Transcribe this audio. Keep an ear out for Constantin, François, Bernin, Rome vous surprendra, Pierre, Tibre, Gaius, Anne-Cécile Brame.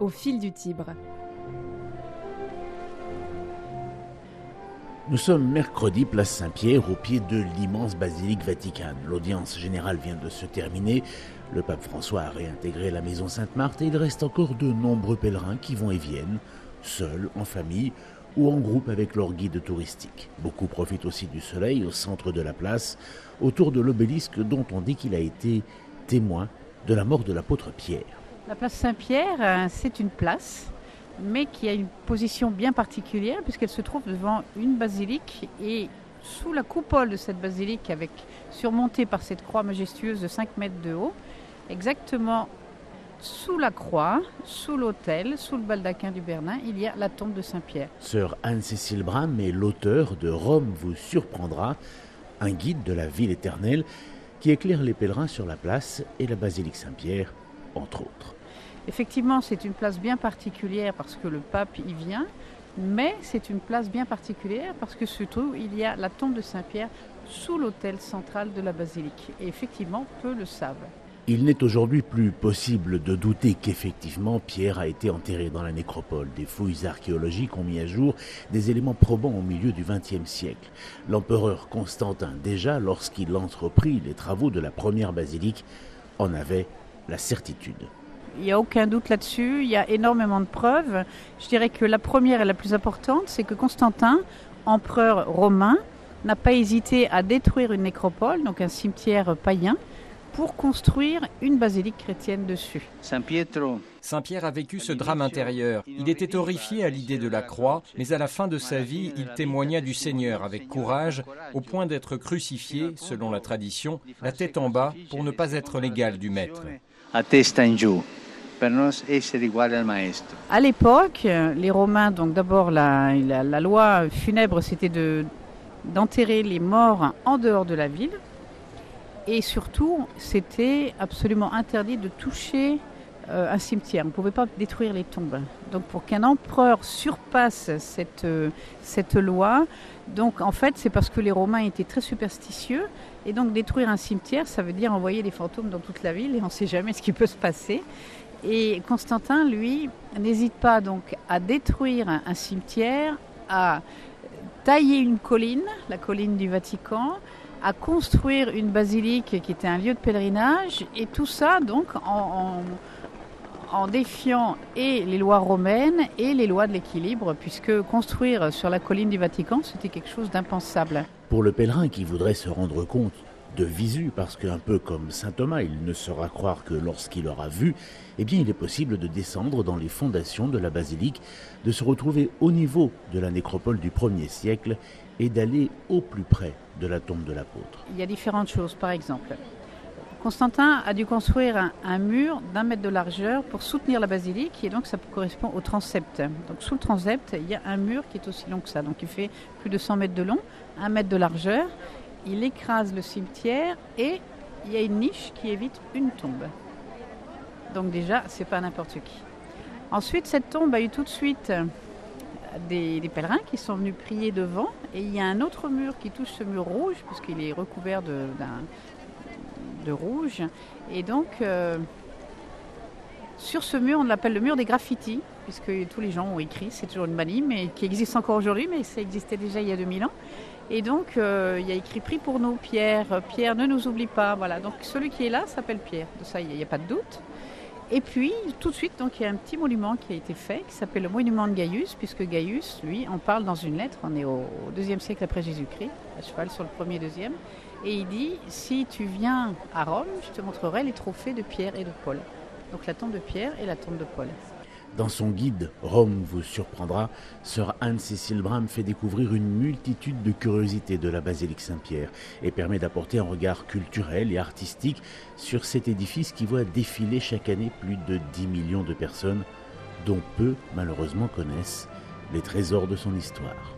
au fil du Tibre. Nous sommes mercredi, place Saint-Pierre, au pied de l'immense basilique vaticane. L'audience générale vient de se terminer. Le pape François a réintégré la maison Sainte-Marthe et il reste encore de nombreux pèlerins qui vont et viennent, seuls, en famille ou en groupe avec leur guide touristique. Beaucoup profitent aussi du soleil au centre de la place, autour de l'obélisque dont on dit qu'il a été témoin de la mort de l'apôtre Pierre. La place Saint-Pierre, c'est une place, mais qui a une position bien particulière puisqu'elle se trouve devant une basilique et sous la coupole de cette basilique, surmontée par cette croix majestueuse de 5 mètres de haut, exactement sous la croix, sous l'autel, sous le baldaquin du Bernin, il y a la tombe de Saint-Pierre. Sœur Anne-Cécile Brame est l'auteur de « Rome vous surprendra », un guide de la ville éternelle qui éclaire les pèlerins sur la place et la basilique Saint-Pierre, entre autres. Effectivement, c'est une place bien particulière parce que le pape y vient, mais c'est une place bien particulière parce que surtout, il y a la tombe de Saint-Pierre sous l'autel central de la basilique. Et effectivement, peu le savent. Il n'est aujourd'hui plus possible de douter qu'effectivement Pierre a été enterré dans la nécropole. Des fouilles archéologiques ont mis à jour des éléments probants au milieu du XXe siècle. L'empereur Constantin, déjà lorsqu'il entreprit les travaux de la première basilique, en avait la certitude. Il n'y a aucun doute là-dessus, il y a énormément de preuves. Je dirais que la première et la plus importante, c'est que Constantin, empereur romain, n'a pas hésité à détruire une nécropole, donc un cimetière païen, pour construire une basilique chrétienne dessus. Saint-Pierre a vécu ce drame intérieur. Il était horrifié à l'idée de la croix, mais à la fin de sa vie, il témoigna du Seigneur avec courage, au point d'être crucifié, selon la tradition, la tête en bas, pour ne pas être l'égal du maître. À l'époque, les Romains, donc d'abord la loi funèbre, c'était d'enterrer les morts en dehors de la ville. Et surtout, c'était absolument interdit de toucher un cimetière. On ne pouvait pas détruire les tombes. Donc pour qu'un empereur surpasse cette loi, donc en fait c'est parce que les Romains étaient très superstitieux. Et donc détruire un cimetière, ça veut dire envoyer des fantômes dans toute la ville et on ne sait jamais ce qui peut se passer. Et Constantin, lui, n'hésite pas donc à détruire un cimetière, à tailler une colline, la colline du Vatican, à construire une basilique qui était un lieu de pèlerinage, et tout ça donc en défiant et les lois romaines et les lois de l'équilibre, puisque construire sur la colline du Vatican, c'était quelque chose d'impensable. Pour le pèlerin qui voudrait se rendre compte de visu, parce qu'un peu comme saint Thomas, il ne saura croire que lorsqu'il aura vu, eh bien il est possible de descendre dans les fondations de la basilique, de se retrouver au niveau de la nécropole du 1er siècle et d'aller au plus près de la tombe de l'apôtre. Il y a différentes choses. Par exemple, Constantin a dû construire un mur d'1 mètre de largeur pour soutenir la basilique, et donc ça correspond au transept. Donc sous le transept, il y a un mur qui est aussi long que ça, donc il fait plus de 100 mètres de long, 1 mètre de largeur. Il écrase le cimetière et il y a une niche qui évite une tombe. Donc déjà, c'est pas n'importe qui. Ensuite, cette tombe a eu tout de suite des pèlerins qui sont venus prier devant, et il y a un autre mur qui touche ce mur rouge, puisqu'il est recouvert de rouge. Et donc, sur ce mur, on l'appelle le mur des graffitis, puisque tous les gens ont écrit, c'est toujours une manie, mais qui existe encore aujourd'hui, mais ça existait déjà il y a 2000 ans. Et donc, il y a écrit « Prie pour nous, Pierre. Pierre, ne nous oublie pas. » Voilà. Donc, celui qui est là s'appelle Pierre. De ça, il n'y a pas de doute. Et puis, tout de suite, donc, il y a un petit monument qui a été fait, qui s'appelle le monument de Gaius, puisque Gaius, lui, en parle dans une lettre. On est au IIe siècle après Jésus-Christ, à cheval sur le premier et deuxième. Et il dit « Si tu viens à Rome, je te montrerai les trophées de Pierre et de Paul. » Donc, la tombe de Pierre et la tombe de Paul. Dans son guide « Rome vous surprendra », sœur Anne-Cécile Brame fait découvrir une multitude de curiosités de la basilique Saint-Pierre et permet d'apporter un regard culturel et artistique sur cet édifice qui voit défiler chaque année plus de 10 millions de personnes, dont peu malheureusement connaissent les trésors de son histoire.